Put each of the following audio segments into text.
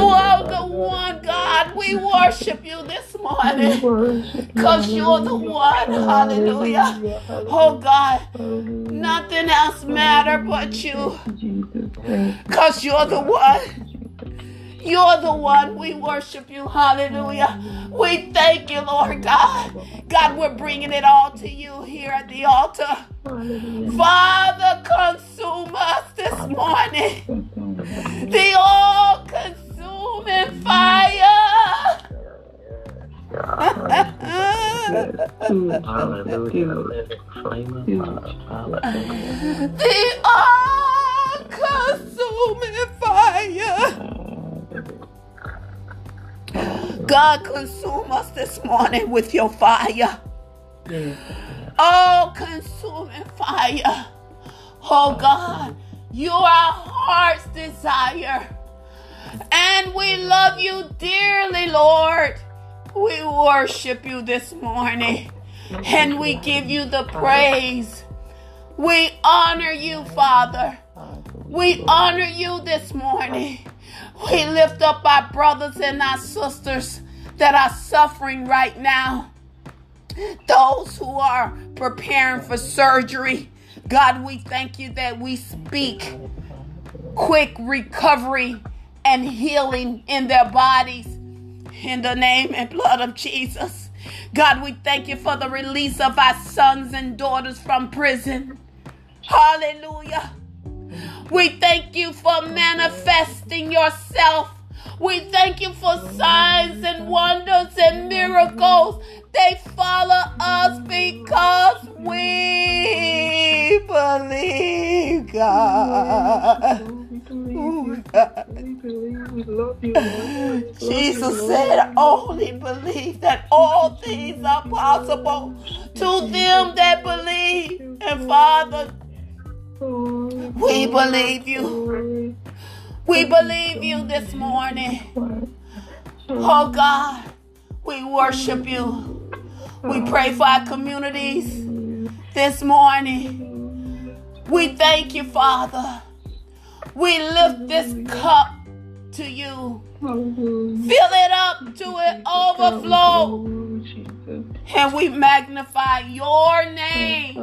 one, God, we worship you this morning because you're the one. Hallelujah. Oh, God, nothing else matters but you because you're the one. You're the one. We worship you. Hallelujah. We thank you, Lord God. God, we're bringing it all to you here at the altar. Father, consume us this morning. The all-consuming fire. Hallelujah. The all-consuming fire. God, consume us this morning with your fire. Oh, consuming fire. Oh, God, you are our heart's desire. And we love you dearly, Lord. We worship you this morning. And we give you the praise. We honor you, Father. We honor you this morning. We lift up our brothers and our sisters that are suffering right now. Those who are preparing for surgery. God, we thank you that we speak quick recovery and healing in their bodies in the name and blood of Jesus. God, we thank you for the release of our sons and daughters from prison. Hallelujah. We thank you for manifesting yourself. We thank you for signs and wonders and miracles. They follow us because we believe, God. Jesus said, only believe that all things are possible to them that believe. And Father, we believe you. We believe you this morning. Oh God, we worship you. We pray for our communities this morning. We thank you, Father. We lift this cup to you. Fill it up to it overflow. And we magnify your name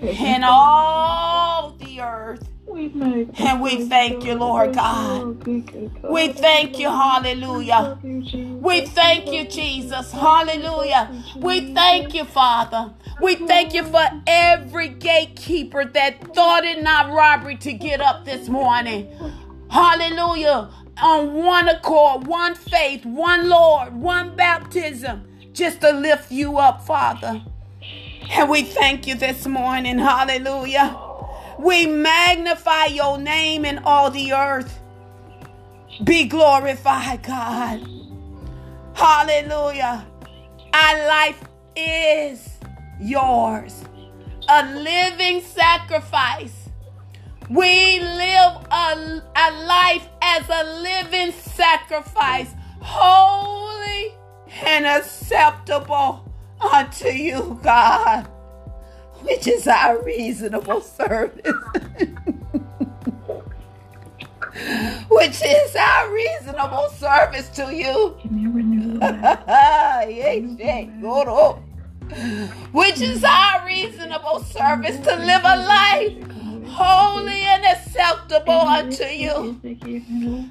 in all the earth. And we thank you, Lord God. We thank you, hallelujah. We thank you, Jesus, hallelujah. We thank you, Father. We thank you for every gatekeeper that thought it not robbery to get up this morning. Hallelujah. On one accord, one faith, one Lord, one baptism, just to lift you up, Father. And we thank you this morning. Hallelujah. We magnify your name in all the earth. Be glorified, God. Hallelujah. Our life is yours. A living sacrifice. We live a life as a living sacrifice, holy and acceptable unto you, God, which is our reasonable service. Which is our reasonable service to you. Which is our reasonable service to live a life holy and acceptable unto you.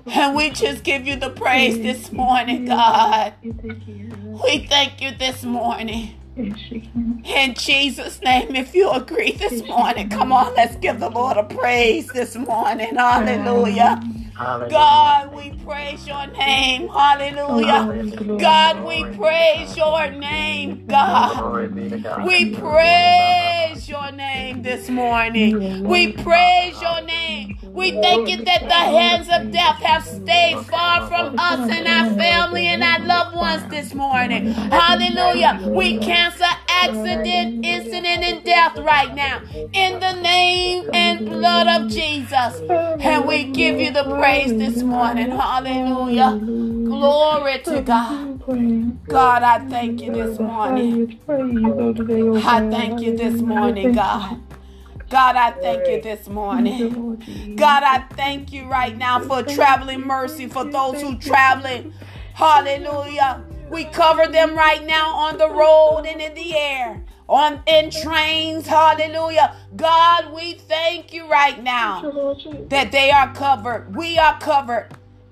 And we just give you the praise this morning, God. We thank you this morning. In Jesus' name, if you agree this morning, come on, let's give the Lord a praise this morning. Hallelujah. God, we praise your name. Hallelujah. God, we praise your name. God, we praise your name this morning. We praise your name. We thank you that the hands of death have stayed far from us and our family and our loved ones this morning. Hallelujah. We cancel accident, incident, and death right now in the name and blood of Jesus. And we give you the praise this morning. Hallelujah. Glory to God. God, I thank you this morning. I thank you this morning, God. God, I thank you this morning. God, I thank you right now for traveling mercy for those who traveling. Hallelujah. We cover them right now on the road and in the air, in trains. Hallelujah. God, we thank you right now that they are covered. We are covered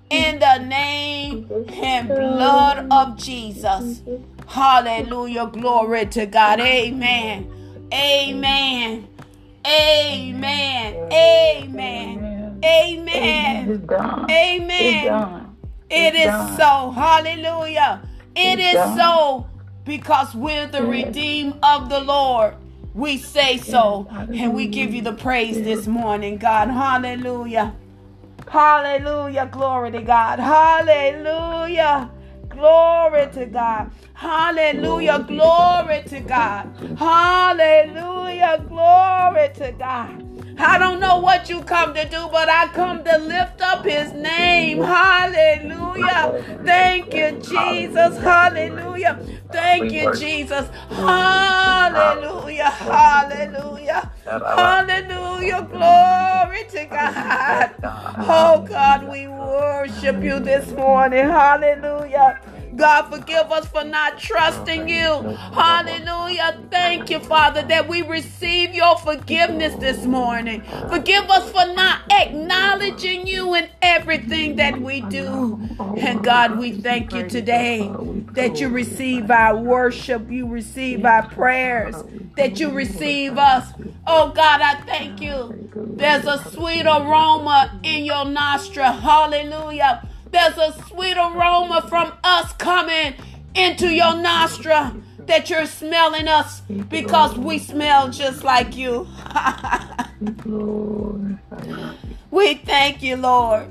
in the name and blood of Jesus. Hallelujah. Glory to God. Amen. Amen. Amen. Amen. Amen. Amen. It is so. Hallelujah. It is so, because we're the redeemed of the Lord. We say so, and we give you the praise this morning, God. Hallelujah. Hallelujah. Glory to God. Hallelujah. Glory to God. Hallelujah. Glory to God. Hallelujah. Glory to God. I don't know what you come to do, but I come to lift up his name. Hallelujah. Thank you, Jesus. Hallelujah. Thank you, Jesus. Hallelujah. Hallelujah. Hallelujah. Glory to God. Oh, God, we worship you this morning. Hallelujah. God, forgive us for not trusting you. Hallelujah. Thank you, Father, that we receive your forgiveness this morning. Forgive us for not acknowledging you in everything that we do. And God, we thank you today that you receive our worship, you receive our prayers, that you receive us. Oh, God, I thank you. There's a sweet aroma in your nostril. Hallelujah. There's a sweet aroma from us coming into your nostril, that you're smelling us because we smell just like you. We thank you, Lord.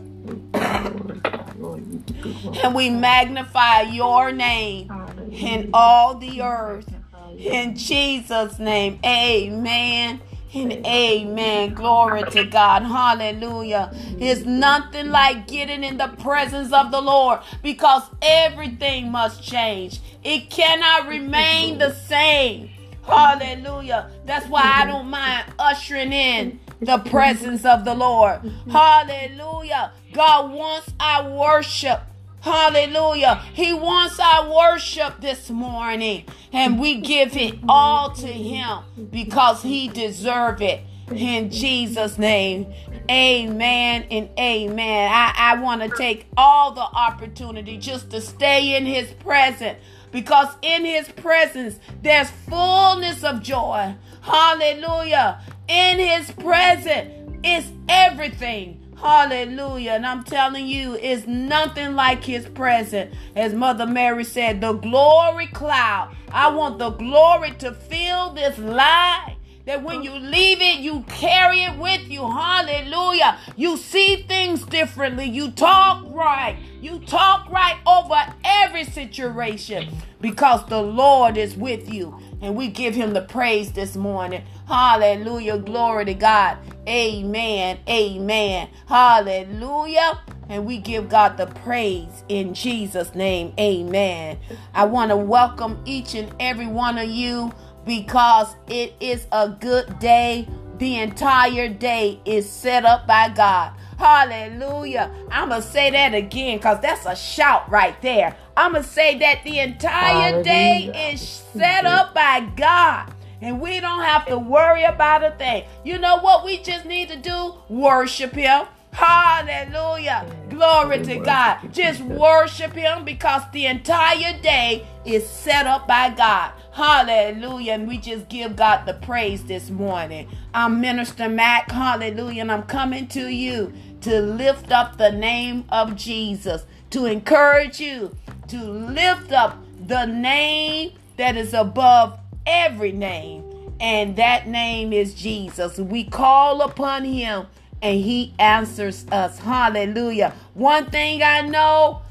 And we magnify your name in all the earth. In Jesus' name, amen. And amen. Glory to God. Hallelujah. It's nothing like getting in the presence of the Lord, because everything must change. It cannot remain the same. Hallelujah. That's why I don't mind ushering in the presence of the Lord. Hallelujah. God wants our worship. Hallelujah. He wants our worship this morning, and we give it all to him because he deserves it. In Jesus' name, amen and amen. I want to take all the opportunity just to stay in his presence, because in his presence, there's fullness of joy. Hallelujah. In his presence is everything. Hallelujah. And I'm telling you, it's nothing like his presence. As Mother Mary said, the glory cloud. I want the glory to fill this line, that when you leave it, you carry it with you. Hallelujah. You see things differently. You talk right. You talk right over every situation, because the Lord is with you. And we give him the praise this morning. Hallelujah. Glory to God. Amen. Amen. Hallelujah. And we give God the praise in Jesus' name. Amen. I want to welcome each and every one of you, because it is a good day. The entire day is set up by God. Hallelujah. I'm going to say that again, because that's a shout right there. I'm going to say that the entire day is set up by God. And we don't have to worry about a thing. You know what we just need to do? Worship him. Hallelujah. Glory to God. Just worship him, because the entire day is set up by God. Hallelujah. And we just give God the praise this morning. I'm Minister Mack. Hallelujah. And I'm coming to you to lift up the name of Jesus, to encourage you to lift up the name that is above every name. And that name is Jesus. We call upon him, and he answers us. Hallelujah. One thing I know,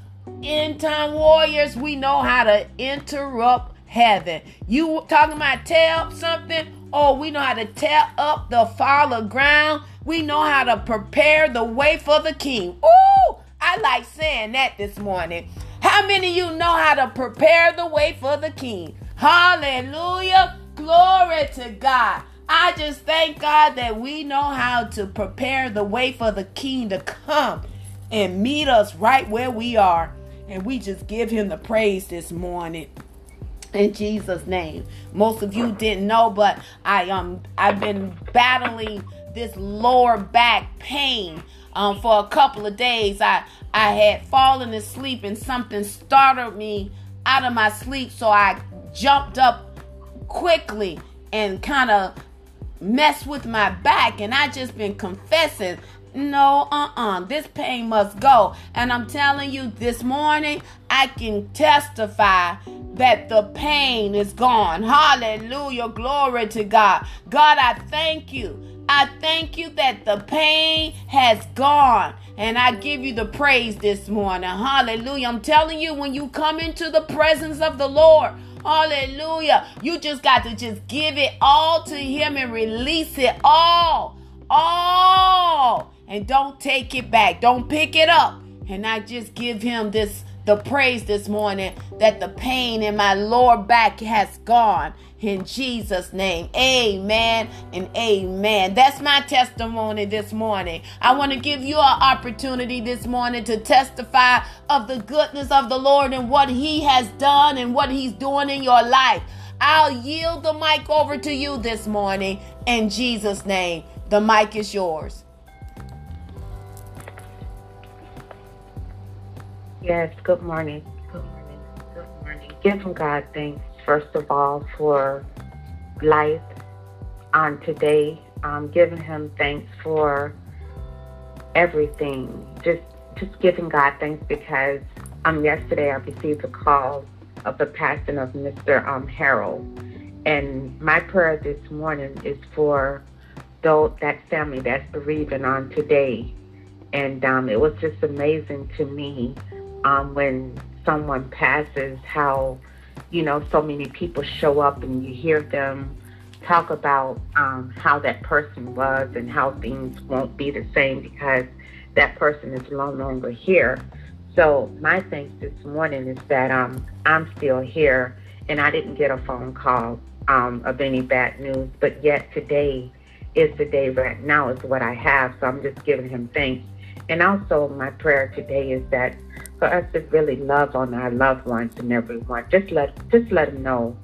end time warriors, we know how to interrupt heaven. You talking about tear up something? Oh, we know how to tear up the fallow ground. We know how to prepare the way for the king. Ooh, I like saying that this morning. How many of you know how to prepare the way for the king? Hallelujah. Glory to God. I just thank God that we know how to prepare the way for the King to come and meet us right where we are. And we just give him the praise this morning. In Jesus' name. Most of you didn't know, but I've been battling this lower back pain for a couple of days. I had fallen asleep and something startled me out of my sleep, so I jumped up quickly and kind of messed with my back, and I just been confessing, no, this pain must go. And I'm telling you, this morning I can testify that the pain is gone. Hallelujah, glory to God. God, I thank you. I thank you that the pain has gone, and I give you the praise this morning. Hallelujah. I'm telling you, when you come into the presence of the Lord, hallelujah, you just got to just give it all to him and release it all, and don't take it back. Don't pick it up. And I just give him the praise this morning that the pain in my lower back has gone. In Jesus' name, amen and amen. That's my testimony this morning. I want to give you an opportunity this morning to testify of the goodness of the Lord and what he has done and what he's doing in your life. I'll yield the mic over to you this morning. In Jesus' name, the mic is yours. Yes, good morning. Good morning. Good morning. Give God thanks, first of all, for life on today. Giving him thanks for everything. Just giving God thanks because yesterday I received a call of the passing of Mr. Harold. And my prayer this morning is for that family that's bereaving on today. And it was just amazing to me. When someone passes, how, so many people show up and you hear them talk about how that person was and how things won't be the same because that person is no longer here. So my thanks this morning is that I'm still here, and I didn't get a phone call of any bad news, but yet today is the day right now is what I have. So I'm just giving him thanks. And also my prayer today is that for us to really love on our loved ones and everyone, just let them know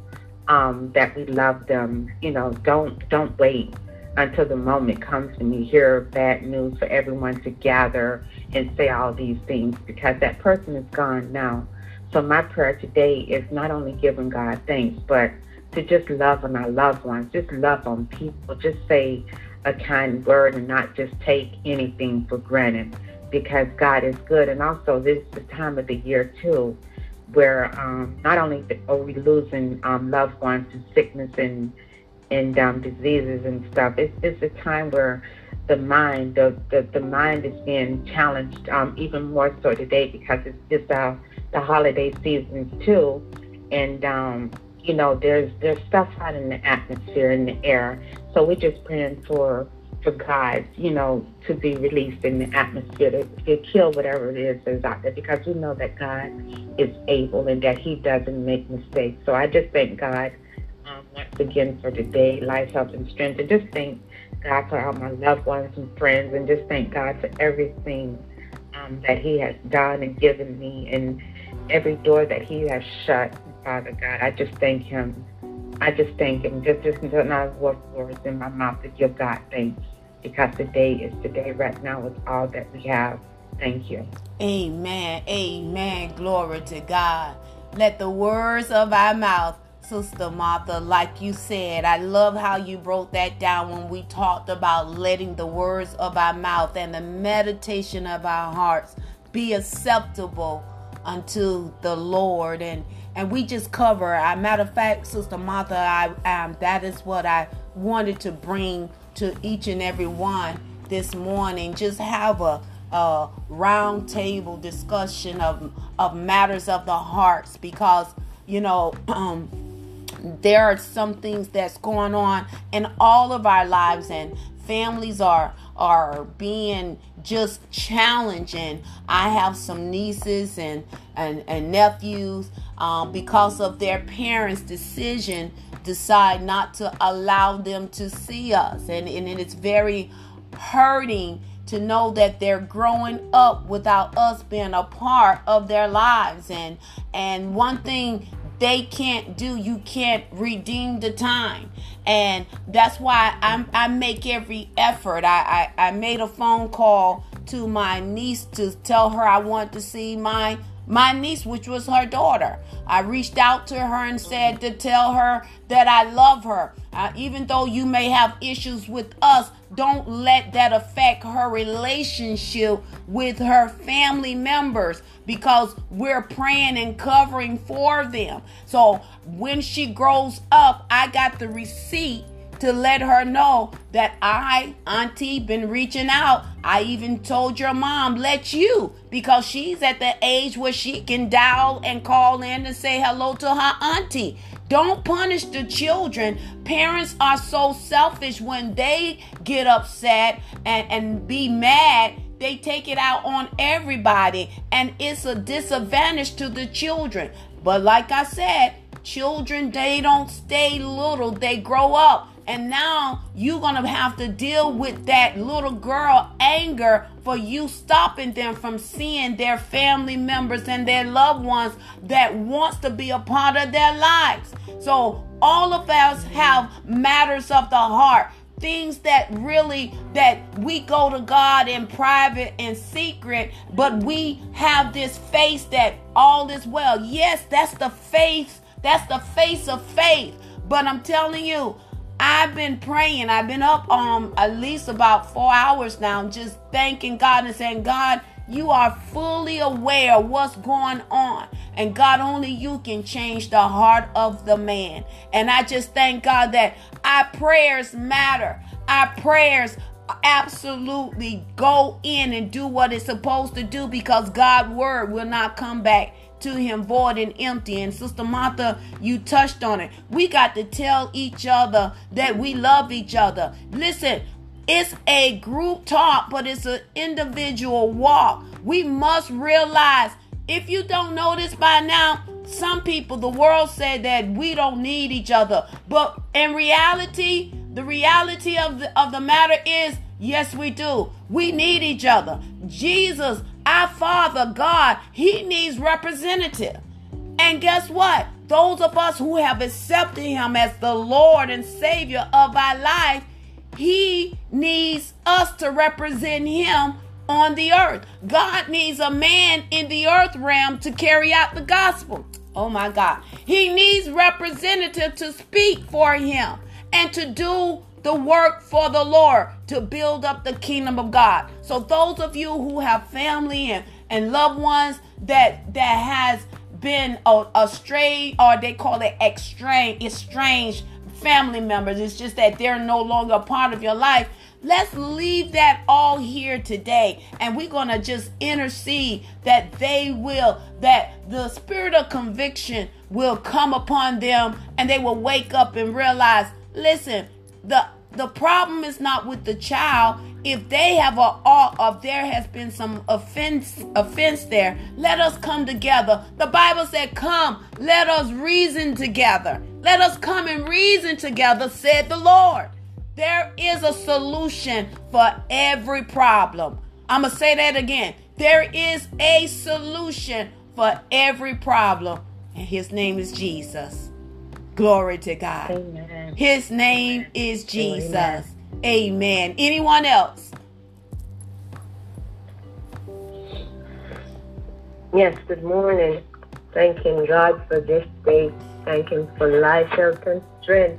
that we love them. Don't wait until the moment comes when you hear bad news for everyone to gather and say all these things, because that person is gone now. So my prayer today is not only giving God thanks, but to just love on our loved ones, just love on people, just say a kind word and not just take anything for granted, because God is good. And also this is the time of the year too where not only are we losing loved ones to sickness and diseases and stuff, it's a time where the mind is being challenged even more so today, because it's the holiday seasons too, and there's stuff out in the atmosphere, in the air. So we're just praying for God, to be released in the atmosphere, to kill whatever it is that's out there, because we know that God is able and that he doesn't make mistakes. So I just thank God once again for today, life, health, and strength. And just thank God for all my loved ones and friends, and just thank God for everything that he has done and given me, and every door that he has shut. Father God, I just thank him. Just not what words in my mouth to give God thanks, because today is today. Right now is all that we have. Thank you. Amen. Amen. Glory to God. Let the words of our mouth, Sister Martha, like you said, I love how you broke that down when we talked about letting the words of our mouth and the meditation of our hearts be acceptable unto the Lord. And we just cover, matter of fact, Sister Martha, that is what I wanted to bring to each and every one this morning. Just have a round table discussion of matters of the hearts, because, there are some things that's going on in all of our lives, and families are or being just challenging. I have some nieces and nephews because of their parents' decision decide not to allow them to see us, and it's very hurting to know that they're growing up without us being a part of their lives. And one thing they can't do, you can't redeem the time. And that's why I make every effort. I made a phone call to my niece to tell her I want to see my niece, which was her daughter. I reached out to her and said to tell her that I love her. Even though you may have issues with us, don't let that affect her relationship with her family members, because we're praying and covering for them. So when she grows up, I got the receipt to let her know that I, Auntie, been reaching out. I even told your mom, let you, because she's at the age where she can dial and call in and say hello to her auntie. Don't punish the children. Parents are so selfish. When they get upset and be mad, they take it out on everybody, and it's a disadvantage to the children. But like I said, children, they don't stay little, they grow up. And now you're going to have to deal with that little girl anger for you stopping them from seeing their family members and their loved ones that wants to be a part of their lives. So all of us have matters of the heart, things that we go to God in private and secret, but we have this face that all is well. Yes, that's the face of faith. But I'm telling you, I've been praying. I've been up at least about 4 hours now, just thanking God and saying, God, you are fully aware of what's going on. And God, only you can change the heart of the man. And I just thank God that our prayers matter. Our prayers absolutely go in and do what it's supposed to do, because God's word will not come back to him void and empty. And Sister Martha, you touched on it. We got to tell each other that we love each other. Listen, it's a group talk, but it's an individual walk. We must realize, if you don't know this by now, some people, the world said that we don't need each other. But in reality, the reality of the matter is, yes, we do. We need each other. Jesus, our Father, God, he needs representative. And guess what? Those of us who have accepted him as the Lord and Savior of our life, he needs us to represent him on the earth. God needs a man in the earth realm to carry out the gospel. Oh my God. He needs representative to speak for him and to do the work for the Lord, to build up the kingdom of God. So those of you who have family and loved ones that has been astray, or they call it estranged family members, it's just that they're no longer a part of your life. Let's leave that all here today, and we're going to just intercede that the spirit of conviction will come upon them, and they will wake up and realize, listen, the problem is not with the child. If they have there has been some offense there, let us come together. The Bible said, come, let us reason together. Let us come and reason together, said the Lord. There is a solution for every problem. I'm going to say that again. There is a solution for every problem. And his name is Jesus. Glory to God. Amen. His name is Jesus. Amen. Amen. Anyone else? Yes, good morning. Thanking God for this day. Thank him for life, health, and strength.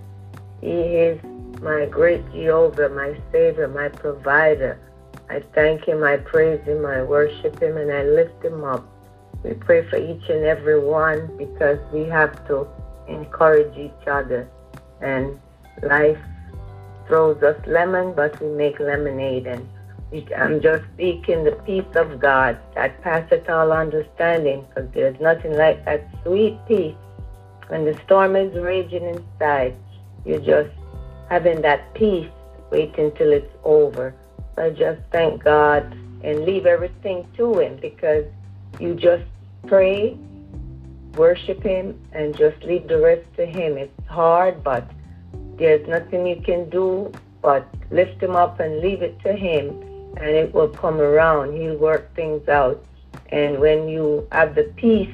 He is my great Jehovah, my Savior, my provider. I thank him, I praise him, I worship him, and I lift him up. We pray for each and every one, because we have to encourage each other, and life throws us lemon, but we make lemonade. And I'm just speaking the peace of God that passeth all understanding, because there's nothing like that sweet peace. When the storm is raging inside, you're just having that peace, waiting till it's over. I just thank God and leave everything to Him, because you just pray, worship Him, and just leave the rest to Him. It's hard, but there's nothing you can do but lift Him up and leave it to Him, and it will come around. He'll work things out. And when you have the peace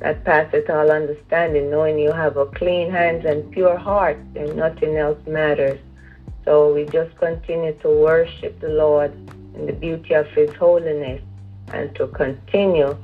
that passeth all understanding, knowing you have a clean hands and pure heart, and nothing else matters. So we just continue to worship the Lord in the beauty of His holiness, and to continue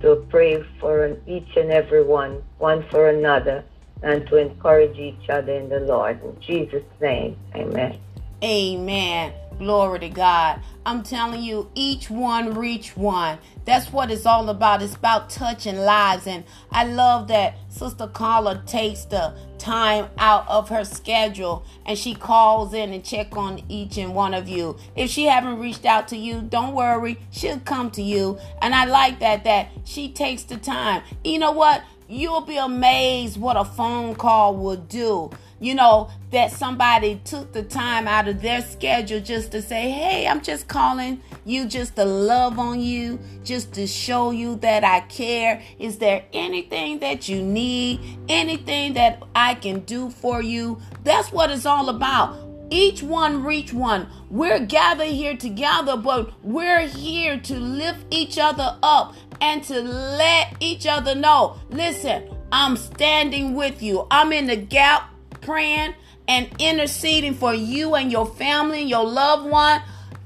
to pray for each and every one for another, and to encourage each other in the Lord. In Jesus' name, amen. Amen. Glory to God. I'm telling you, each one reach one. That's what it's all about. It's about touching lives. And I love that Sister Carla takes the time out of her schedule and she calls in and check on each and one of you. If she haven't reached out to you, don't worry. She'll come to you. And I like that she takes the time. You know what? You'll be amazed what a phone call will do. You know, that somebody took the time out of their schedule just to say, hey, I'm just calling you just to love on you, just to show you that I care. Is there anything that you need? Anything that I can do for you? That's what it's all about. Each one reach one. We're gathered here together, but we're here to lift each other up and to let each other know, listen, I'm standing with you. I'm in the gap, praying and interceding for you and your family and your loved one.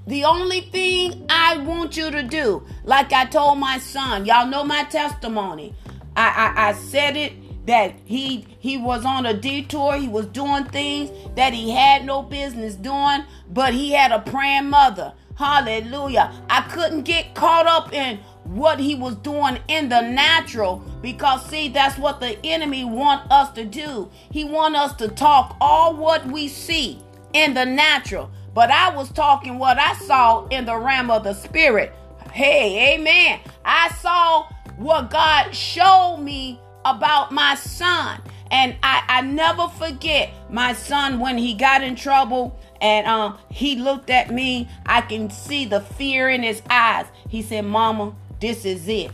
The only thing I want you to do, like I told my son, y'all know my testimony. I said it, that he was on a detour. He was doing things that he had no business doing, but he had a praying mother. Hallelujah. I couldn't get caught up in what he was doing in the natural, because see, that's what the enemy want us to do. He want us to talk all what we see in the natural, but I was talking what I saw in the realm of the spirit. Hey, amen. I saw what God showed me about my son, and I never forget my son when he got in trouble. And he looked at me. I can see the fear in his eyes. He said, Mama, this is it.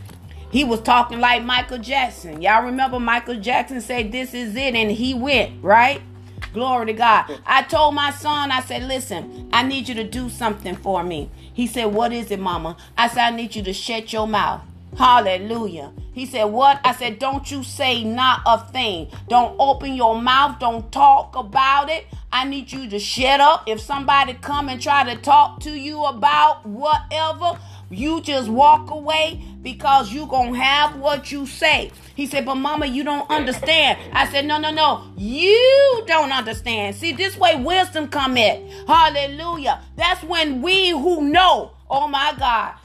He was talking like Michael Jackson. Y'all remember Michael Jackson said, this is it. And he went, right? Glory to God. I told my son, I said, listen, I need you to do something for me. He said, what is it, Mama? I said, I need you to shut your mouth. Hallelujah. He said, what? I said, don't you say not a thing. Don't open your mouth. Don't talk about it. I need you to shut up. If somebody come and try to talk to you about whatever, you just walk away, because you gonna have what you say. He said, but Mama, you don't understand. I said, no. You don't understand. See, this way wisdom come in. Hallelujah. That's when we who know, oh my God,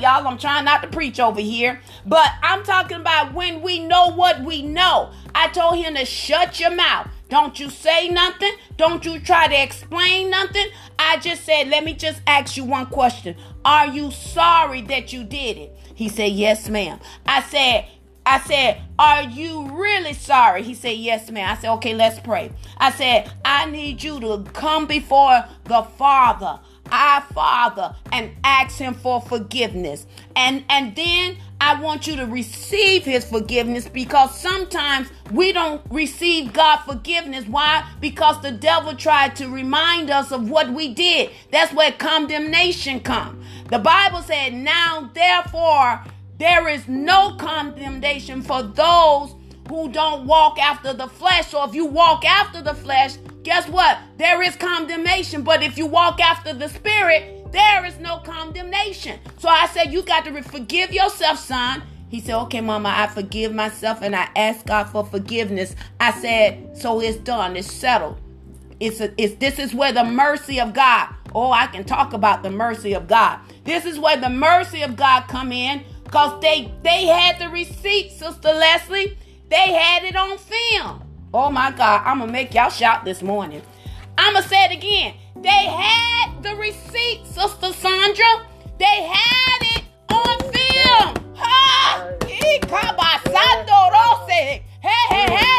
y'all, I'm trying not to preach over here, but I'm talking about when we know what we know. I told him to shut your mouth. Don't you say nothing. Don't you try to explain nothing. I just said, let me just ask you one question. Are you sorry that you did it? He said, yes, ma'am. I said, are you really sorry? He said, yes, ma'am. I said, okay, let's pray. I said, I need you to come before the Father, our Father, and ask Him for forgiveness. And then I want you to receive His forgiveness, because sometimes we don't receive God's forgiveness. Why? Because the devil tried to remind us of what we did. That's where condemnation comes. The Bible said, now therefore there is no condemnation for those who don't walk after the flesh. So if you walk after the flesh, guess what? There is condemnation. But if you walk after the spirit, there is no condemnation. So I said, you got to forgive yourself, son. He said, okay, Mama, I forgive myself and I ask God for forgiveness. I said, so it's done. It's settled. This is where the mercy of God. Oh, I can talk about the mercy of God. This is where the mercy of God come in, because they had the receipt, Sister Leslie. They had it on film. Oh my God, I'm going to make y'all shout this morning. I'm going to say it again. They had the receipt, Sister Sandra. They had it on film. Ha! Hey.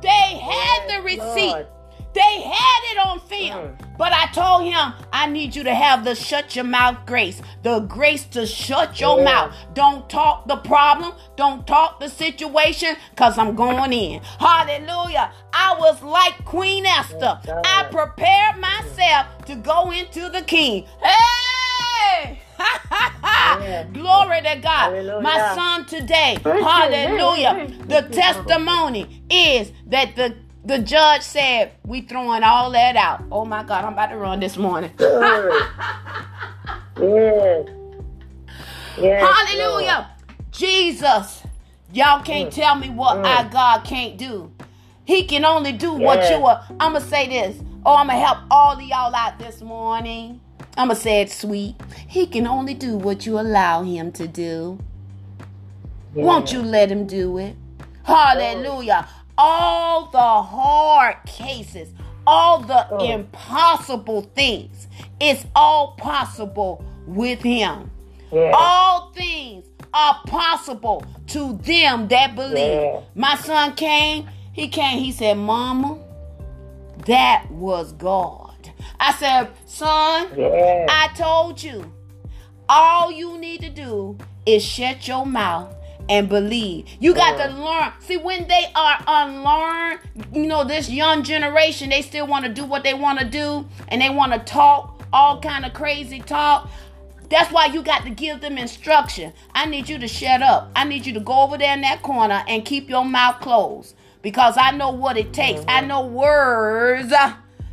They had the receipt. They had it on film. But I told him, I need you to have the shut your mouth grace. The grace to shut your mouth. Don't talk the problem. Don't talk the situation, because I'm going in. Hallelujah. I was like Queen Esther. I prepared myself to go into the king. Hey! Glory to God. Hallelujah. My son today. Hallelujah. The testimony is that the judge said, we throwing all that out. Oh my God, I'm about to run this morning. Yes. Yes. Hallelujah. Lord. Jesus. Y'all can't tell me what our God can't do. He can only do what you are. I'm going to say this. Oh, I'm going to help all of y'all out this morning. I'm going to say it sweet. He can only do what you allow him to do. Yeah. Won't you let him do it? Hallelujah. Oh. All the hard cases, all the impossible things, it's all possible with him. Yeah. All things are possible to them that believe. Yeah. My son came, he said, Mama, that was God. I said, son, I told you, all you need to do is shut your mouth and believe. You got to learn. See, when they are unlearned, you know, this young generation, they still want to do what they want to do, and they want to talk all kind of crazy talk. That's why you got to give them instruction. I need you to shut up. I need you to go over there in that corner and keep your mouth closed, because I know what it takes. I know words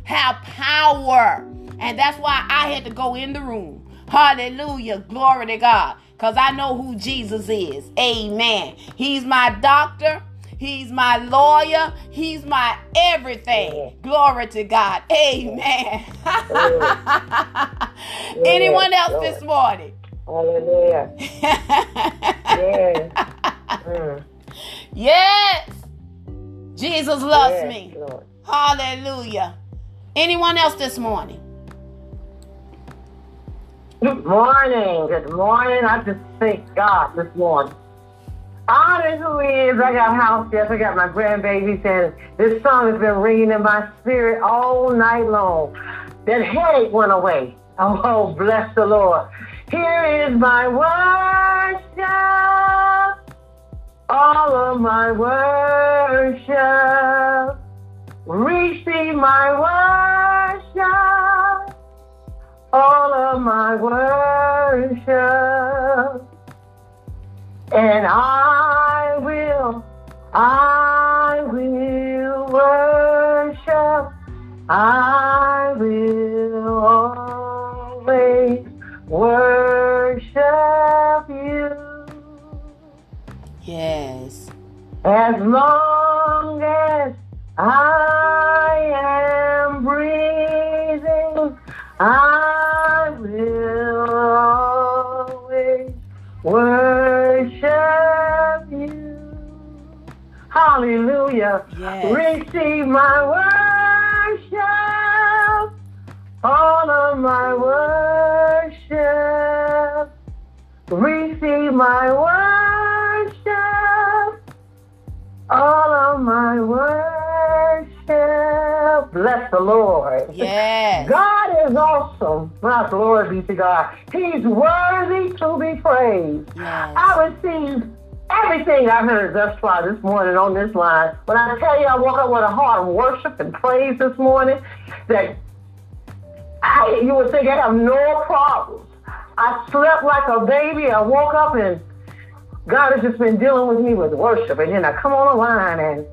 have power, and that's why I had to go in the room. Hallelujah. Glory to God. Because I know who Jesus is. Amen. He's my doctor. He's my lawyer. He's my everything. Glory to God. Amen. Anyone else this morning? Hallelujah. Yes. Jesus loves me. Lord. Hallelujah. Anyone else this morning? Good morning. Good morning. I just thank God this morning. Honor who he is. I got house guests. I got my grandbabies, and this song has been ringing in my spirit all night long. That headache went away. Oh, bless the Lord. Here is my worship. All of my worship. Receive my worship. All of my worship, and I will worship, I will always worship you. Yes. As long as I am breathing, I will always worship you. Hallelujah. Yes. Receive my worship, all of my worship. Receive my worship, all of my worship. Bless the Lord. Yes. God is awesome. My glory be to God. He's worthy to be praised. Yes. I receive everything I heard thus far this morning on this line. When I tell you I woke up with a heart of worship and praise this morning, that you would think I have no problems. I slept like a baby. I woke up and God has just been dealing with me with worship. And then I come on the line and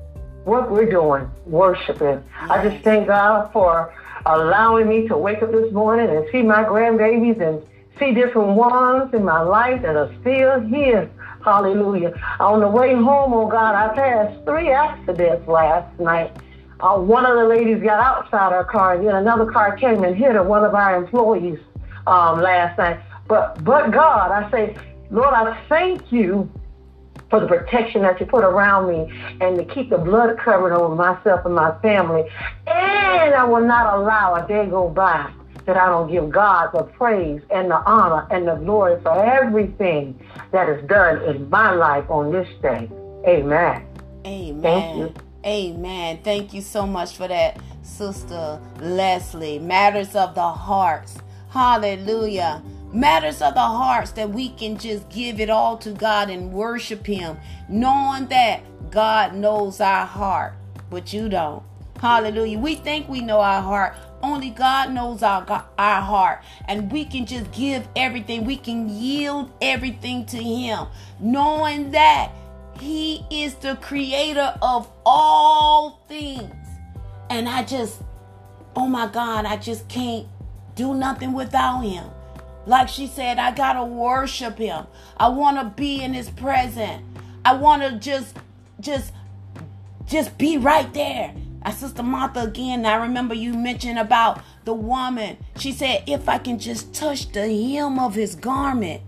what we're doing, worshiping. Yes. I just thank God for allowing me to wake up this morning and see my grandbabies and see different ones in my life that are still here. Hallelujah. On the way home, oh God, I passed 3 accidents last night. One of the ladies got outside her car, and then another car came and hit her, one of our employees last night. But God, I say, Lord, I thank you for the protection that you put around me and to keep the blood covered over myself and my family. And I will not allow a day go by that I don't give God the praise and the honor and the glory for everything that is done in my life on this day. Amen. Amen. Thank you. Amen. Thank you so much for that, Sister Leslie. Matters of the hearts. Hallelujah. Matters of the hearts that we can just give it all to God and worship Him, knowing that God knows our heart, but you don't. Hallelujah. We think we know our heart. Only God knows our heart. And we can just give everything. We can yield everything to Him, knowing that He is the creator of all things. And I just can't do nothing without Him. Like she said, I got to worship Him. I want to be in His presence. I want to just be right there. Sister Martha, again, I remember you mentioned about the woman. She said, if I can just touch the hem of His garment.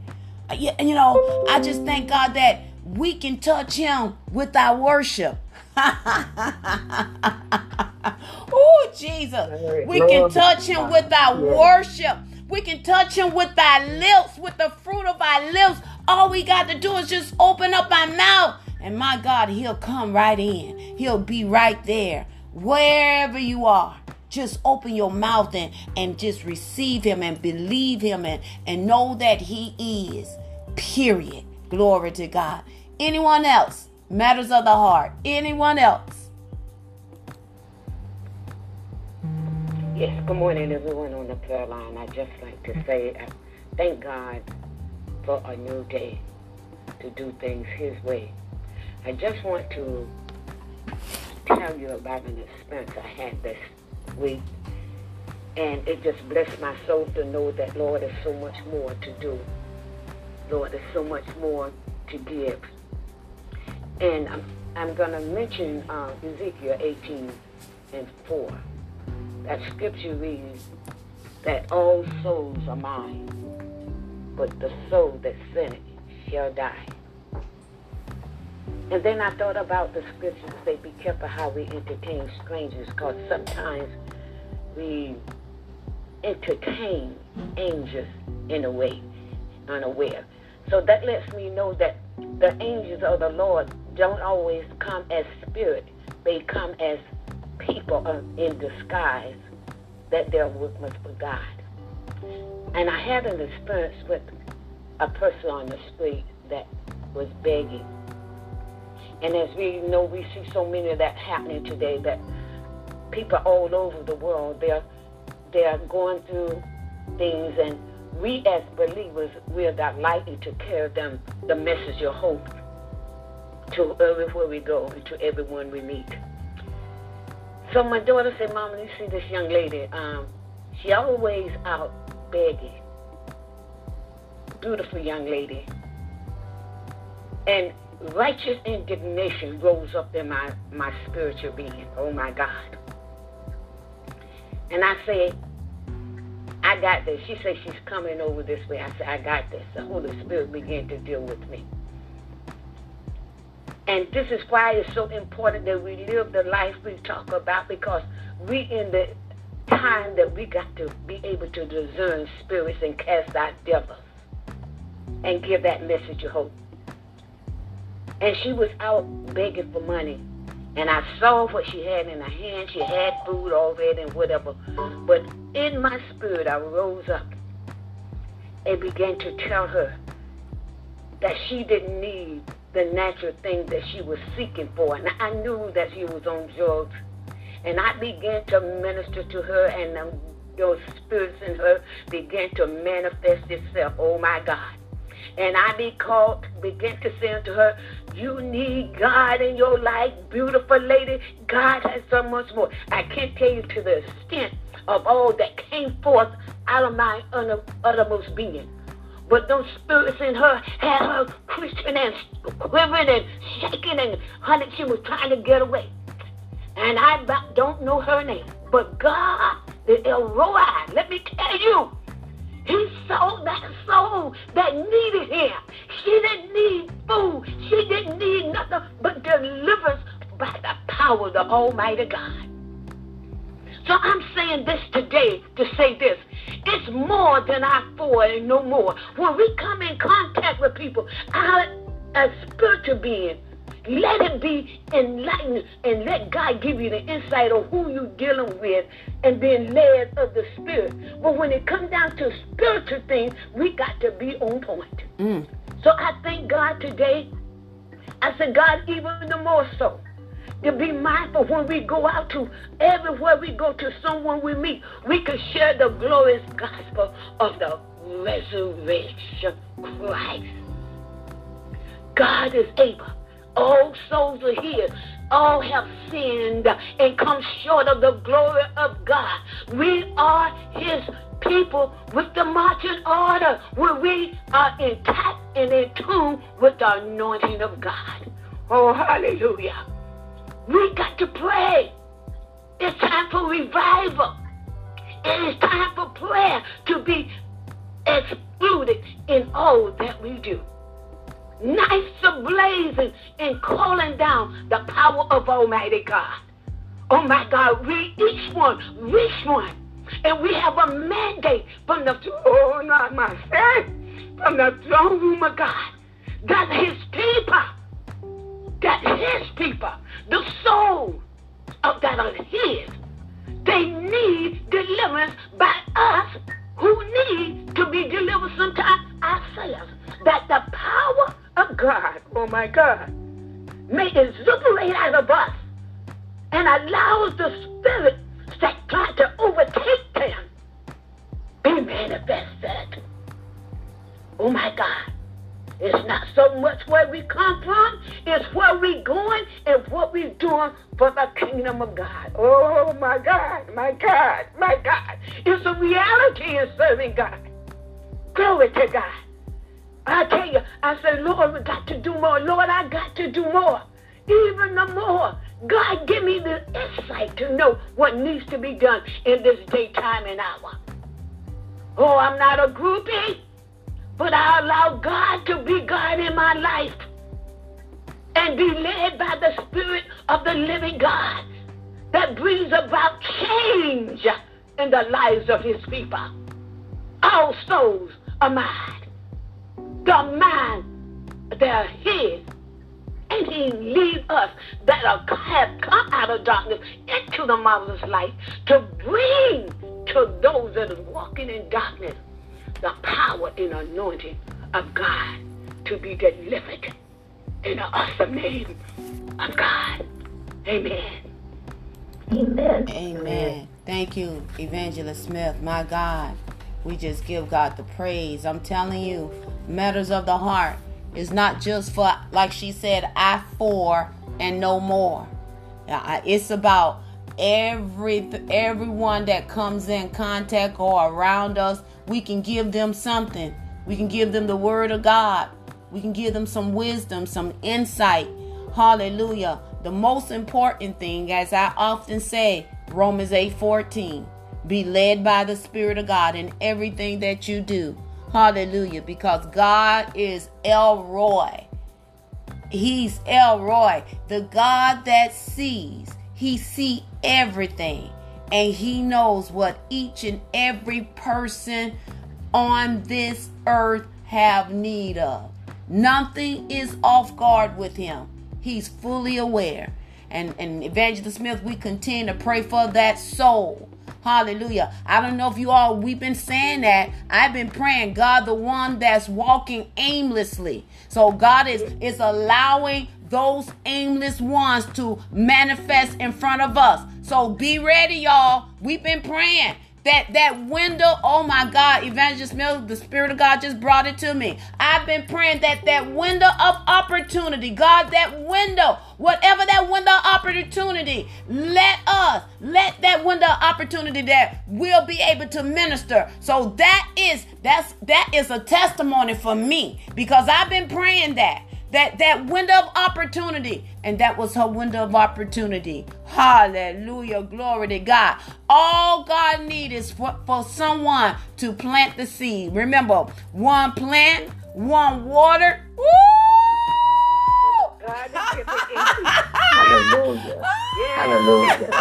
You know, I just thank God that we can touch Him with our worship. Oh, Jesus. We can touch Him with our worship. We can touch Him with our lips, with the fruit of our lips. All we got to do is just open up our mouth. And my God, He'll come right in. He'll be right there. Wherever you are, just open your mouth and just receive Him and believe Him and know that He is. Period. Glory to God. Anyone else? Matters of the heart. Anyone else? Yes, good morning, everyone on the prayer line. I just like to say thank God for a new day to do things His way. I just want to tell you about an experience I had this week, and it just blessed my soul to know that, Lord, there's so much more to do. Lord, there's so much more to give. And I'm going to mention Ezekiel 18:4. That scripture reads that all souls are mine, but the soul that sinneth shall die. And then I thought about the scriptures that say, be careful how we entertain strangers, because sometimes we entertain angels in a way, unaware. So that lets me know that the angels of the Lord don't always come as spirit. They come as people in disguise, that they're working for God. And I had an experience with a person on the street that was begging. And as we know, we see so many of that happening today, that people all over the world, they're going through things, and we as believers, we are not likely to carry them the message of hope to everywhere we go and to everyone we meet. So my daughter said, Mama, you see this young lady, she always out begging. Beautiful young lady. And righteous indignation rose up in my spiritual being. Oh my God. And I said, I got this. She said, she's coming over this way. I said, I got this. The Holy Spirit began to deal with me. And this is why it's so important that we live the life we talk about, because we in the time that we got to be able to discern spirits and cast out devils and give that message of hope. And she was out begging for money. And I saw what she had in her hand. She had food already and whatever. But in my spirit, I rose up and began to tell her that she didn't need the natural thing that she was seeking for. And I knew that she was on drugs. And I began to minister to her, and those spirits in her began to manifest itself. Oh, my God. And I began to say unto her, you need God in your life, beautiful lady. God has so much more. I can't tell you to the extent of all that came forth out of my uttermost being. But those spirits in her had her Christian and quivering and shaking, and honey, she was trying to get away. And I don't know her name, but God, the El Roi, let me tell you, He saw that soul that needed Him. She didn't need food. She didn't need nothing but deliverance by the power of the Almighty God. So I'm saying this today to say this. It's more than our four and no more. When we come in contact with people, our spiritual being Let it be enlightened and let God give you the insight of who you're dealing with and then led of the Spirit. But when it comes down to spiritual things, we got to be on point. So I thank God today. I said, God, even the more so, to be mindful when we go out to everywhere we go to someone we meet, we can share the glorious gospel of the resurrection Christ. God is able. All souls are here. All have sinned and come short of the glory of God. We are his people with the marching order, where we are intact and in tune with the anointing of God. Oh, hallelujah. We got to pray. It's time for revival. It is time for prayer to be excluded in all that we do. Nights ablazing and calling down the power of Almighty God. Oh my God, we each one. And we have a mandate from the throne of my son, from the throne room of God, that his people, the soul of that are his, they need deliverance by us who need to be delivered sometimes ourselves. That the power of God, oh my God, may exuberate out of us and allows the spirit that try to overtake them be manifested. Oh my God. It's not so much where we come from, it's where we're going and what we're doing for the kingdom of God. Oh my God, my God, my God. It's a reality in serving God. Glory to God. I tell you, I say, Lord, we got to do more. Lord, I got to do more. Even the more. God, give me the insight to know what needs to be done in this day, time, and hour. Oh, I'm not a groupie, but I allow God to be God in my life and be led by the Spirit of the living God that brings about change in the lives of his people. All souls are mine. The mind, they're his. And he leads us that have come out of darkness into the marvelous light to bring to those that are walking in darkness the power and anointing of God to be delivered in the awesome name of God. Amen. Amen. Amen. Thank you, Evangelist Smith. My God, we just give God the praise. I'm telling you, matters of the heart is not just for, like she said, I for and no more. It's about everyone that comes in contact or around us. We can give them something. We can give them the word of God. We can give them some wisdom, some insight. Hallelujah. The most important thing, as I often say, Romans 8:14, be led by the Spirit of God in everything that you do. Hallelujah, because God is Elroy. He's Elroy, the God that sees. He sees everything, and he knows what each and every person on this earth have need of. Nothing is off guard with him. He's fully aware. And Evangelist Smith, we continue to pray for that soul. Hallelujah. I don't know if you all, we've been saying that. I've been praying, God, the one that's walking aimlessly. So God is allowing those aimless ones to manifest in front of us. So be ready, y'all. We've been praying. That window, oh my God, Evangelist Smith, the Spirit of God just brought it to me. I've been praying that window of opportunity, God, that window, whatever that window of opportunity, let that window of opportunity that we'll be able to minister. So that is a testimony for me, because I've been praying that window of opportunity, and that was her window of opportunity. Hallelujah, glory to God. All God needs is for someone to plant the seed. Remember, one plant, one water. Woo! God, hallelujah. Yeah. Hallelujah.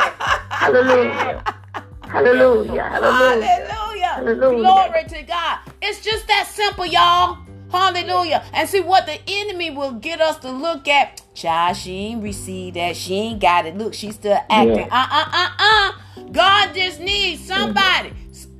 Hallelujah. Hallelujah. Hallelujah. Hallelujah. Hallelujah. Glory to God. It's just that simple, y'all. Hallelujah. And see what the enemy will get us to look at. Child, she ain't received that. She ain't got it. Look, she's still acting. God just needs somebody.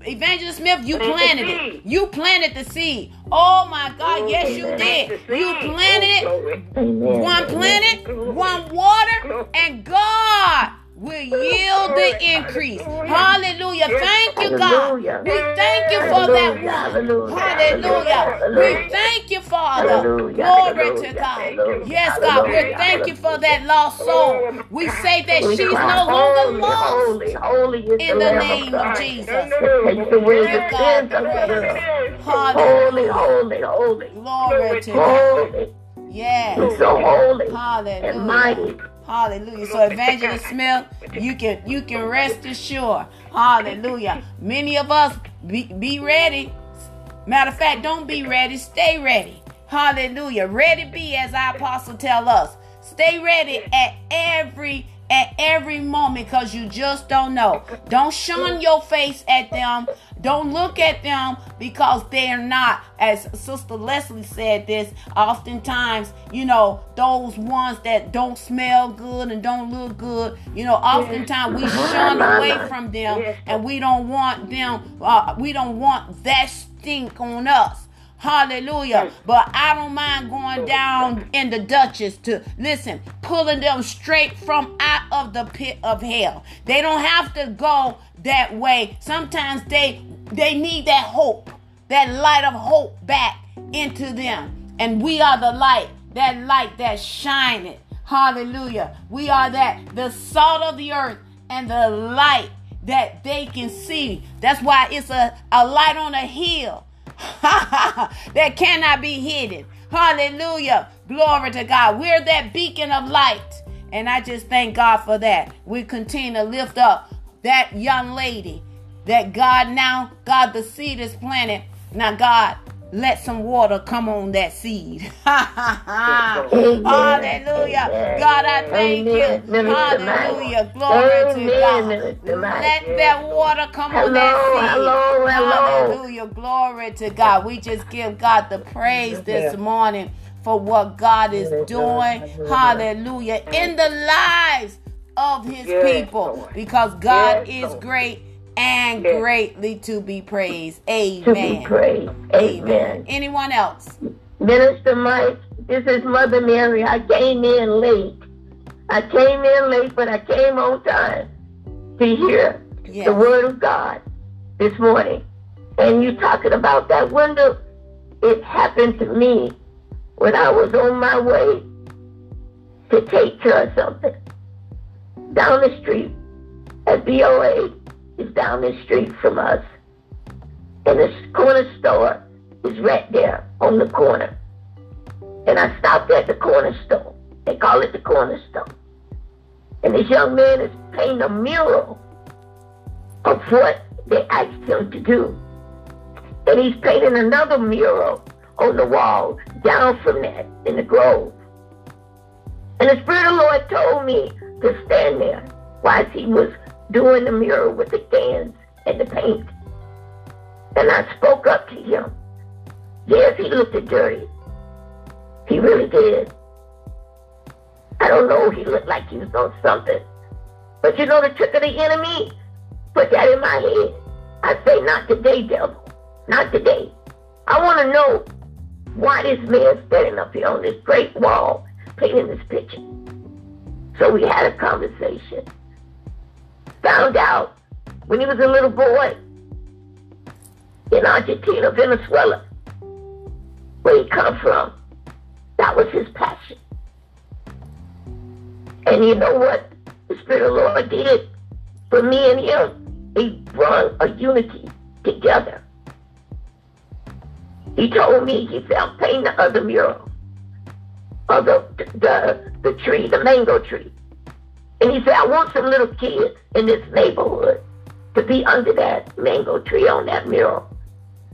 Evangelist Smith, you planted it. You planted the seed. Oh my God, yes you did. You planted it. One planted, one water, and God will yield the increase. Hallelujah. Thank you, God. We thank you for that one. Hallelujah. We thank you, Father. Glory to God. Yes, God. We thank you for that lost soul. We say that she's no longer lost in the name of Jesus. Holy, holy, holy. Glory to God. Yes. He's so holy and mighty. Hallelujah. So Evangelist Smith, you can rest assured. Hallelujah. Many of us be ready. Matter of fact, don't be ready. Stay ready. Hallelujah. Ready be, as our apostle tell us. Stay ready at every moment, because you just don't know. Don't shun your face at them. Don't look at them, because they're not, as Sister Leslie said this, oftentimes, those ones that don't smell good and don't look good, oftentimes we shun away from them, and we don't want them, we don't want that stink on us. Hallelujah. But I don't mind going down in the Dutchess to, listen, pulling them straight from out of the pit of hell. They don't have to go that way. Sometimes they need that hope, that light of hope back into them. And we are the light that shineth. Hallelujah. We are the salt of the earth and the light that they can see. That's why it's a light on a hill. That cannot be hidden. Hallelujah. Glory to God. We're that beacon of light. And I just thank God for that. We continue to lift up that young lady that God, the seed is planted. Now, God, let some water come on that seed. Hallelujah. God, I thank you. Hallelujah. Glory to God. Let that water come on that seed. Hallelujah. Glory to God. We just give God the praise this morning for what God is doing. Hallelujah. In the lives of his people. Because God is great. And greatly to be praised. Amen. To be praised. Amen. Anyone else? Minister Mike, this is Mother Mary. I came in late, but I came on time to hear the word of God this morning. And you talking about that window, it happened to me when I was on my way to take care of something. Down the street at BOA. Is down the street from us. And this corner store is right there on the corner. And I stopped at the corner store. They call it the corner store. And this young man is painting a mural of what they asked him to do. And he's painting another mural on the wall down from that in the grove. And the Spirit of the Lord told me to stand there while he was doing the mural with the cans and the paint. And I spoke up to him. Yes, he looked dirty. He really did. I don't know, he looked like he was on something. But you know the trick of the enemy? Put that in my head. I say, not today, devil. Not today. I want to know why this man standing up here on this great wall painting this picture. So we had a conversation. Found out when he was a little boy in Argentina, Venezuela, where he come from. That was his passion. And you know what the Spirit of the Lord did for me and him? He brought a unity together. He told me, he said, I'm painting the other mural of the tree, the mango tree. And he said, I want some little kids in this neighborhood to be under that mango tree on that mural.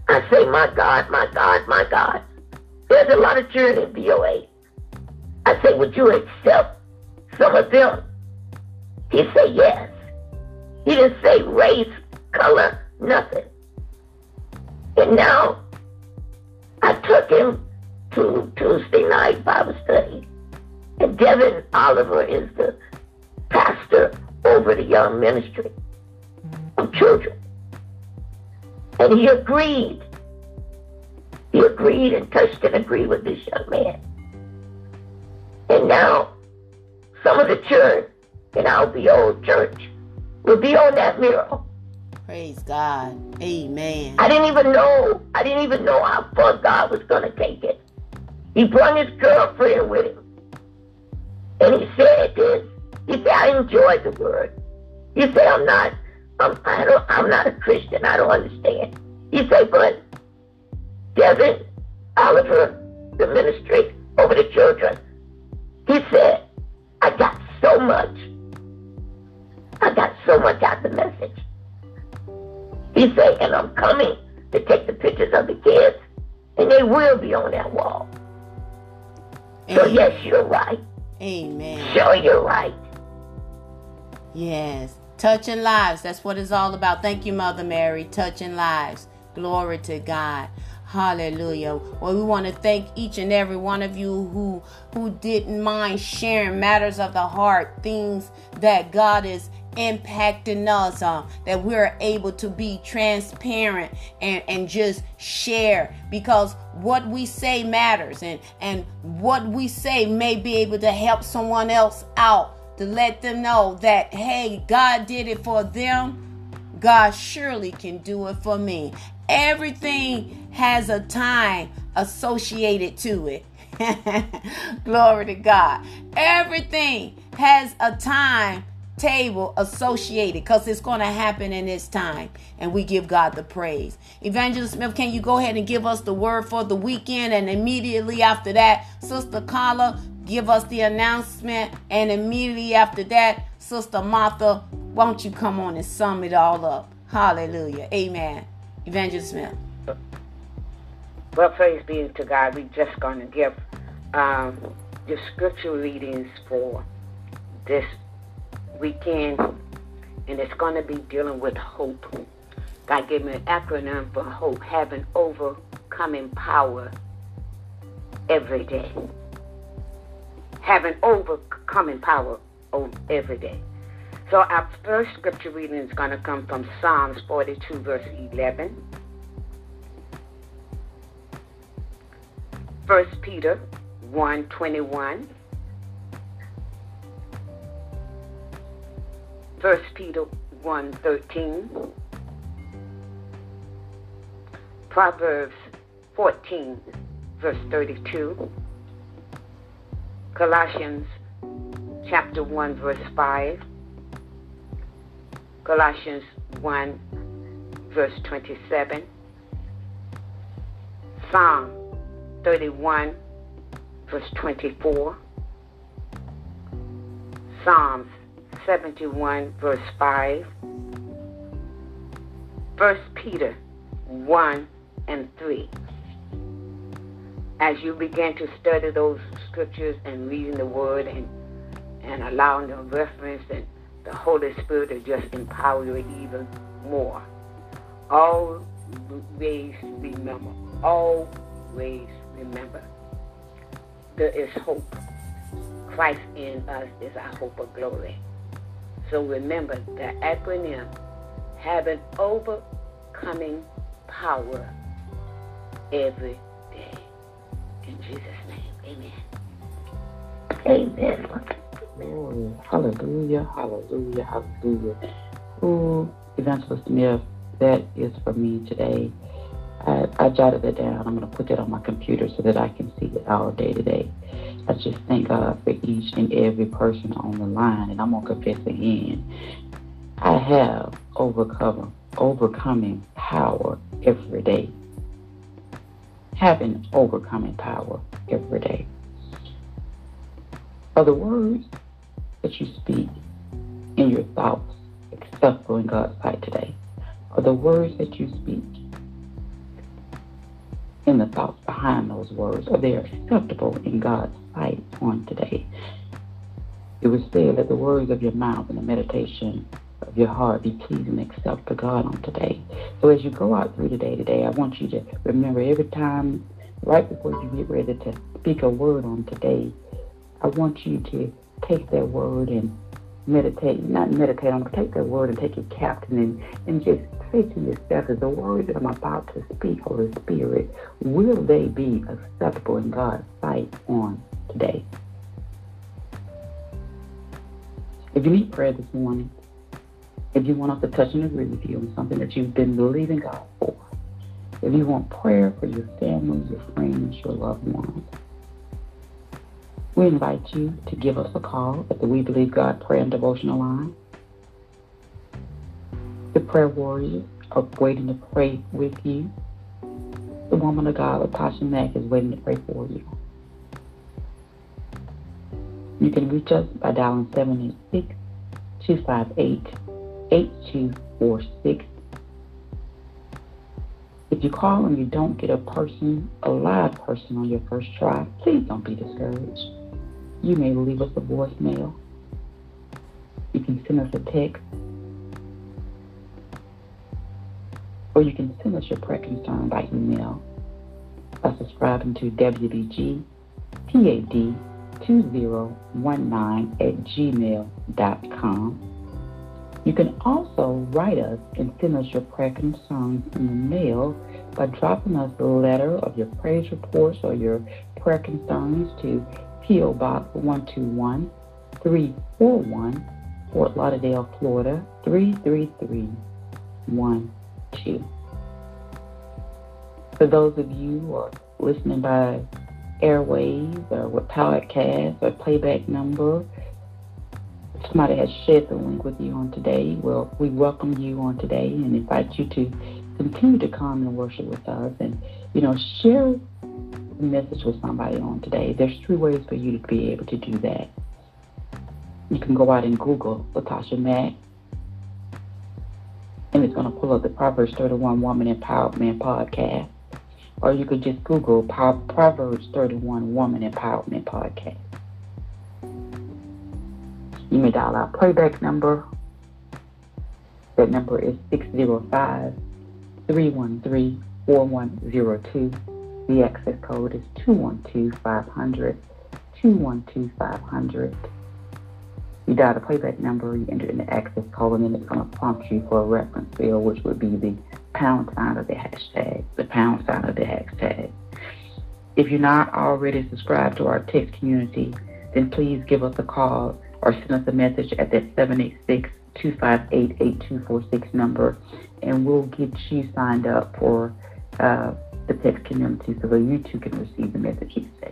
I say, my God, my God, my God. There's a lot of children in BOA. I say, would you accept some of them? He said, yes. He didn't say race, color, nothing. And now, I took him to Tuesday night Bible study. And Devin Oliver is the pastor over the young ministry of children. And he agreed. He agreed and touched and agreed with this young man. And now, some of the church in our old church will be on that mural. Praise God. Amen. I didn't even know how far God was going to take it. He brought his girlfriend with him. And he said this. He said, I enjoyed the word. He said, I'm not a Christian. I don't understand. He said, but Devin Oliver, the ministry over the children, he said, I got so much out of the message. He said, and I'm coming to take the pictures of the kids, and they will be on that wall. Amen. So yes, you're right. Amen. Sure, you're right. Yes. Touching lives. That's what it's all about. Thank you, Mother Mary. Touching lives. Glory to God. Hallelujah. Well, we want to thank each and every one of you who didn't mind sharing matters of the heart, things that God is impacting us on, that we're able to be transparent and just share, because what we say matters, and what we say may be able to help someone else out, to let them know that, hey, God did it for them. God surely can do it for me. Everything has a time associated to it. Glory to God. Everything has a timetable associated, because it's going to happen in its time. And we give God the praise. Evangelist Smith, can you go ahead and give us the word for the weekend? And immediately after that, Sister Carla, give us the announcement. And immediately after that, Sister Martha, won't you come on and sum it all up? Hallelujah. Amen. Evangelist Smith. Well, praise be to God. We're just going to give the scripture readings for this weekend, and it's going to be dealing with hope. God gave me an acronym for hope, having overcoming power every day. Having overcoming power every day. So our first scripture reading is going to come from Psalms 42, verse 11. 1 Peter 1:21. 1 Peter 1:13. Proverbs 14, verse 32. Colossians chapter 1, verse 5. Colossians 1, verse 27. Psalm 31, verse 24. Psalms 71, verse 5. 1 Peter 1 and 3. As you begin to study those scriptures and reading the word and allowing the reference, and the Holy Spirit will just empower you even more. Always remember. Always remember. There is hope. Christ in us is our hope of glory. So remember the acronym, having overcoming power every day. In Jesus' name, amen. Amen. Glory. Hallelujah, hallelujah, hallelujah. Evangelist Smith, that is for me today. I jotted it down. I'm going to put that on my computer so that I can see it all day today. I just thank God for each and every person on the line. And I'm going to confess again. I have overcoming power every day. Having overcoming power every day. Are the words that you speak in your thoughts acceptable in God's sight today? Are the words that you speak and the thoughts behind those words, are they acceptable in God's sight on today? It was said that the words of your mouth and the meditation of your heart be pleasing and accept to God on today. So as you go out through the day today, I want you to remember every time, right before you get ready to speak a word on today, I want you to take that word and meditate, not meditate on, take that word and take it captive and just say to yourself, is the words that I'm about to speak, Holy Spirit, will they be acceptable in God's sight on today? If you need prayer this morning, if you want us to touch and agree with you on something that you've been believing God for, if you want prayer for your family, your friends, your loved ones, we invite you to give us a call at the We Believe God Prayer and Devotional Line. The prayer warriors are waiting to pray with you. The woman of God, Tasha Mack, is waiting to pray for you. You can reach us by dialing 786-258-8246. If you call and you don't get a live person on your first try, please don't be discouraged. You may leave us a voicemail. You can send us a text. Or you can send us your prayer concern by email by subscribing to wbgpad2019@gmail.com. You can also write us and send us your prayer concerns in the mail by dropping us a letter of your praise reports or your prayer concerns to P.O. Box 121341, Fort Lauderdale, Florida 33312. For those of you who are listening by airwaves or with podcast or playback number, somebody has shared the link with you on today. Well, we welcome you on today and invite you to continue to come and worship with us and, share the message with somebody on today. There's three ways for you to be able to do that. You can go out and Google Tasha Mack, and it's going to pull up the Proverbs 31 Woman Empowered Man podcast. Or you could just Google Proverbs 31 Woman Empowerment Podcast. You may dial our playback number. That number is 605-313-4102. The access code is 212-500. 212-500. You dial the playback number, you enter in the access code, and then it's going to prompt you for a reference field, which would be the # of the hashtag, If you're not already subscribed to our text community, then please give us a call or send us a message at that 786-258-8246 number, and we'll get you signed up for the text community so that you too can receive the message each day.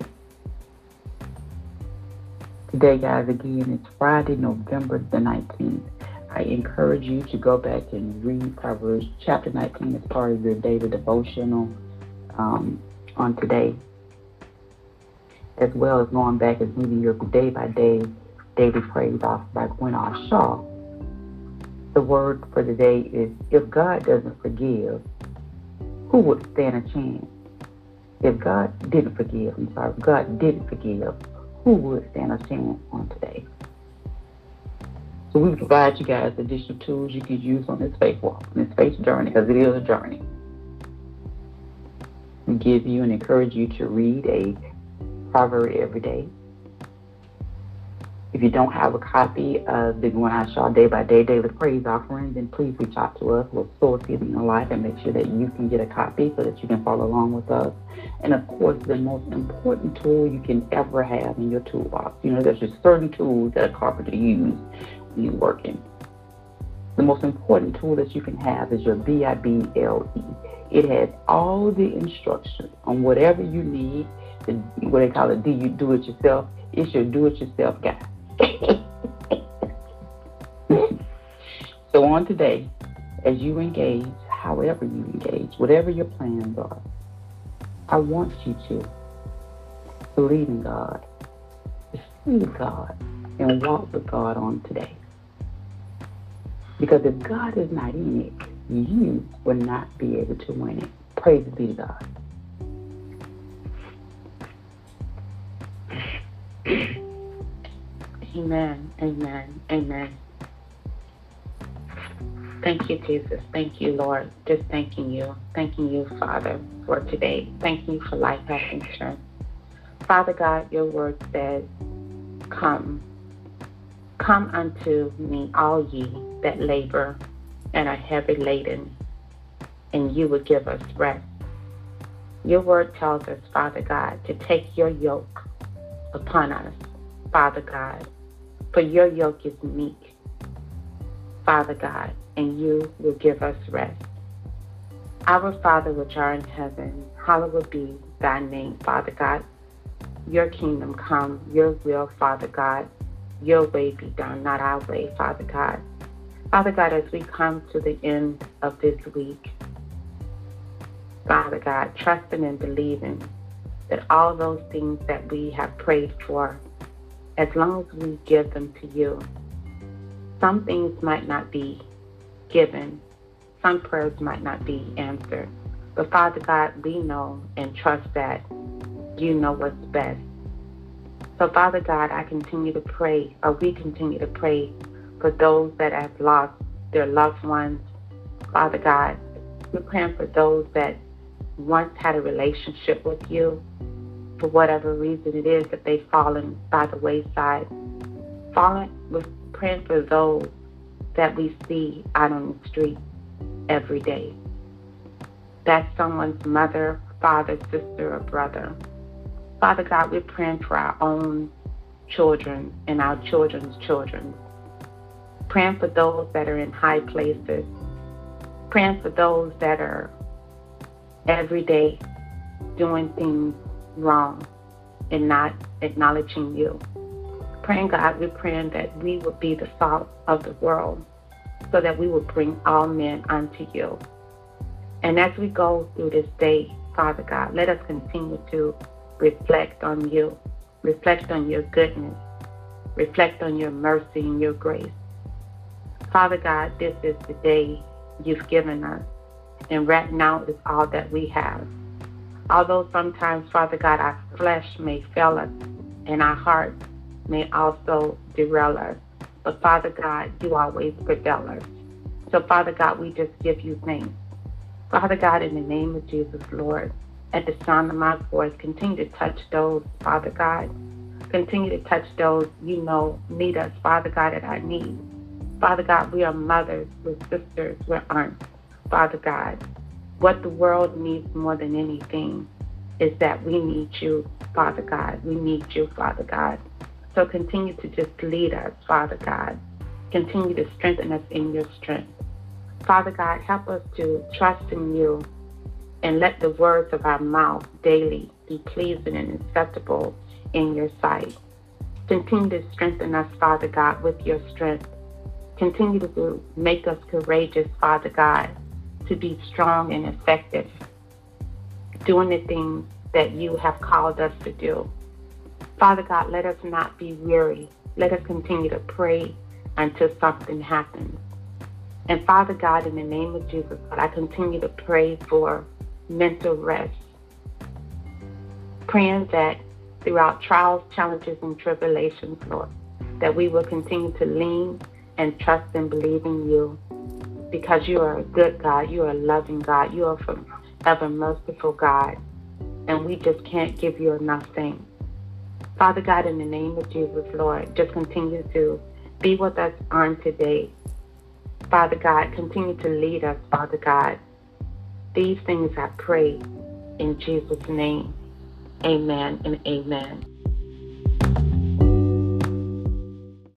Today, guys, again, it's Friday, November the 19th. I encourage you to go back and read Proverbs chapter 19 as part of your daily devotional on today, as well as going back and reading your day-by-day daily praise offered by Gwyneth Shaw. The word for the day is, if God doesn't forgive, who would stand a chance? If God didn't forgive, who would stand a chance on today? So we provide you guys additional tools you can use on this faith walk, on this faith journey, because it is a journey. We give you and encourage you to read a proverb every day. If you don't have a copy of the Gwyneth Shaw Day by Day Daily Praise Offering, then please reach out to us. We'll source it in your life and make sure that you can get a copy so that you can follow along with us. And of course, the most important tool you can ever have in your toolbox. There's just certain tools that a carpenter uses when you're working. The most important tool that you can have is your Bible. It has all the instructions on whatever you need. What they call it, do it yourself. It's your do it yourself guide. So on today, as you engage, however you engage, whatever your plans are, I want you to believe in God, receive God, and walk with God on today. Because if God is not in it, you will not be able to win it. Praise be to God. Amen, amen, amen. Thank you, Jesus. Thank you, Lord. Just thanking you. Thanking you, Father, for today. Thank you for life, health, and strength. Father God, your word says come. Come unto me, all ye that labor and are heavy laden, and you will give us rest. Your word tells us, Father God, to take your yoke upon us, Father God, for your yoke is meek, Father God, and you will give us rest. Our Father which art in heaven, hallowed be thy name, Father God. Your kingdom come, your will, Father God. Your way be done, not our way, Father God. Father God, as we come to the end of this week, Father God, trusting and believing that all those things that we have prayed for, as long as we give them to you, some things might not be given, some prayers might not be answered. But Father God, we know and trust that you know what's best. So Father God, we continue to pray for those that have lost their loved ones. Father God, we're praying for those that once had a relationship with you. For whatever reason it is that they've fallen by the wayside. We're praying for those that we see out on the street every day. That's someone's mother, father, sister, or brother. Father God, we're praying for our own children and our children's children. Praying for those that are in high places. Praying for those that are every day doing things wrong and not acknowledging you. Praying, God, we're praying that we will be the salt of the world so that we will bring all men unto you. And as we go through this day, Father God, let us continue to reflect on you, reflect on your goodness, reflect on your mercy and your grace. Father God, this is the day you've given us, and right now is all that we have. Although sometimes, Father God, our flesh may fail us and our heart may also derail us, but Father God, you always prevail us. So Father God, we just give you thanks. Father God, in the name of Jesus, Lord, at the sound of my voice, continue to touch those, Father God. Continue to touch those you know need us, Father God, at our need. Father God, we are mothers, we're sisters, we're aunts, Father God. What the world needs more than anything is that we need you, Father God. We need you, Father God. So continue to just lead us, Father God. Continue to strengthen us in your strength. Father God, help us to trust in you and let the words of our mouth daily be pleasing and acceptable in your sight. Continue to strengthen us, Father God, with your strength. Continue to make us courageous, Father God, to be strong and effective, doing the things that you have called us to do. Father God, let us not be weary. Let us continue to pray until something happens. And Father God, in the name of Jesus, I continue to pray for mental rest, praying that throughout trials, challenges, and tribulations, Lord, that we will continue to lean and trust and believe in you, because you are a good God, you are a loving God, you are forever merciful God, and we just can't give you enough thanks. Father God, in the name of Jesus, Lord, just continue to be with us on today. Father God, continue to lead us, Father God. These things I pray in Jesus' name. Amen and amen.